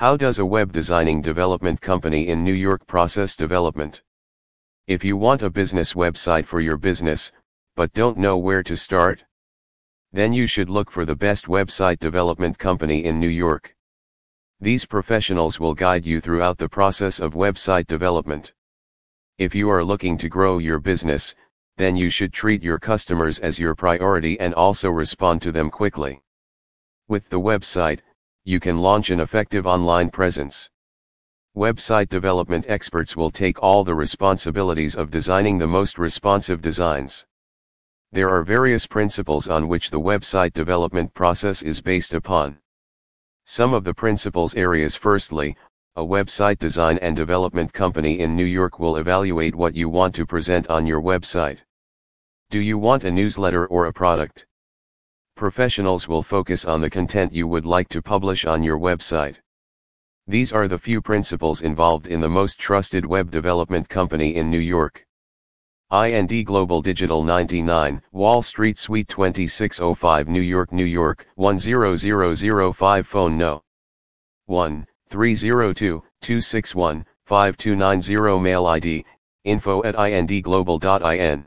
How does a web designing development company in New York process development? If you want a business website for your business, but don't know where to start, then you should look for the best website development company in New York. These professionals will guide you throughout the process of website development. If you are looking to grow your business, then you should treat your customers as your priority and also respond to them quickly. With the website, you can launch an effective online presence. Website development experts will take all the responsibilities of designing the most responsive designs. There are various principles on which the website development process is based upon. Some of the principles areas: firstly, a website design and development company in New York will evaluate what you want to present on your website. Do you want a newsletter or a product? Professionals will focus on the content you would like to publish on your website. These are the few principles involved in the most trusted web development company in New York. IND Global Digital 99, Wall Street Suite 2605, New York, New York, 10005. Phone No. 1-302-261-5290. Mail ID, info@indglobal.in.